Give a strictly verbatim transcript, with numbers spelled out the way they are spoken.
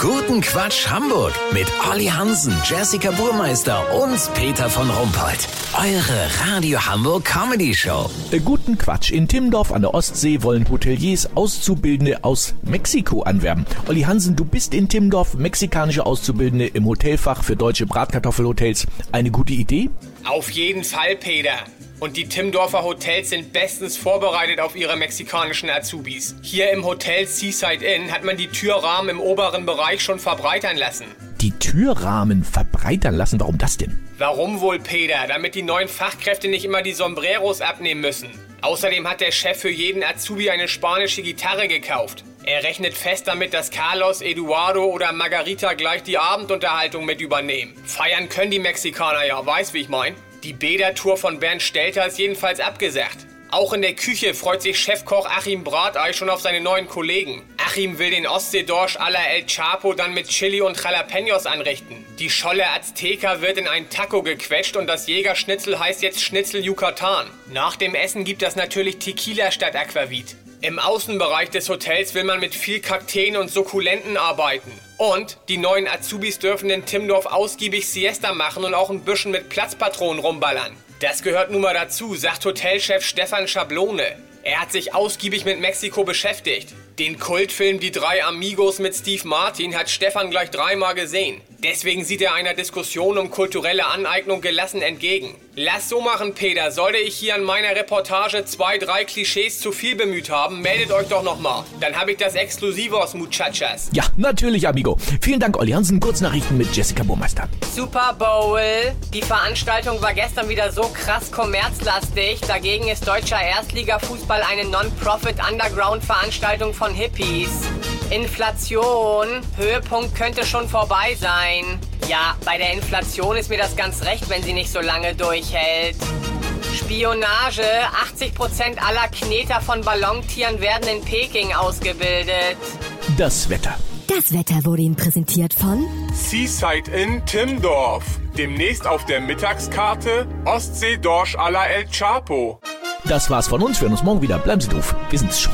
Guten Quatsch Hamburg mit Olli Hansen, Jessica Burmeister und Peter von Rumpold. Eure Radio Hamburg Comedy Show. Guten Quatsch. In Timmendorf an der Ostsee wollen Hoteliers Auszubildende aus Mexiko anwerben. Olli Hansen, du bist in Timmendorf, mexikanische Auszubildende im Hotelfach für deutsche Bratkartoffelhotels. Eine gute Idee? Auf jeden Fall, Peter. Und die Timmendorfer Hotels sind bestens vorbereitet auf ihre mexikanischen Azubis. Hier im Hotel Seaside Inn hat man die Türrahmen im oberen Bereich schon verbreitern lassen. Die Türrahmen verbreitern lassen? Warum das denn? Warum wohl, Peter? Damit die neuen Fachkräfte nicht immer die Sombreros abnehmen müssen. Außerdem hat der Chef für jeden Azubi eine spanische Gitarre gekauft. Er rechnet fest damit, dass Carlos, Eduardo oder Margarita gleich die Abendunterhaltung mit übernehmen. Feiern können die Mexikaner ja, weißt wie ich mein? Die Bädertour von Bernd Stelter ist jedenfalls abgesagt. Auch in der Küche freut sich Chefkoch Achim Bratei schon auf seine neuen Kollegen. Achim will den Ostseedorsch à la El Chapo dann mit Chili und Jalapenos anrichten. Die Scholle Azteca wird in einen Taco gequetscht und das Jägerschnitzel heißt jetzt Schnitzel Yucatan. Nach dem Essen gibt es natürlich Tequila statt Aquavit. Im Außenbereich des Hotels will man mit viel Kakteen und Sukkulenten arbeiten. Und die neuen Azubis dürfen in Timmendorf ausgiebig Siesta machen und auch ein bisschen mit Platzpatronen rumballern. Das gehört nun mal dazu, sagt Hotelchef Stefan Schablone. Er hat sich ausgiebig mit Mexiko beschäftigt. Den Kultfilm Die drei Amigos mit Steve Martin hat Stefan gleich dreimal gesehen. Deswegen sieht er einer Diskussion um kulturelle Aneignung gelassen entgegen. Lass so machen, Peter. Sollte ich hier an meiner Reportage zwei, drei Klischees zu viel bemüht haben, meldet euch doch nochmal. Dann habe ich das Exklusive aus Muchachas. Ja, natürlich, Amigo. Vielen Dank, Olli Hansen. Kurznachrichten mit Jessica Burmeister. Super Bowl. Die Veranstaltung war gestern wieder so krass kommerzlastig. Dagegen ist deutscher Erstliga-Fußball eine Non-Profit-Underground-Veranstaltung von Hippies. Inflation. Höhepunkt könnte schon vorbei sein. Ja, bei der Inflation ist mir das ganz recht, wenn sie nicht so lange durchhält. Spionage. achtzig Prozent aller Kneter von Ballontieren werden in Peking ausgebildet. Das Wetter. Das Wetter wurde Ihnen präsentiert von Seaside Inn Timmendorf. Demnächst auf der Mittagskarte Ostseedorsch à la El Chapo. Das war's von uns. Wir hören uns morgen wieder. Bleiben Sie doof. Wir sind's schon.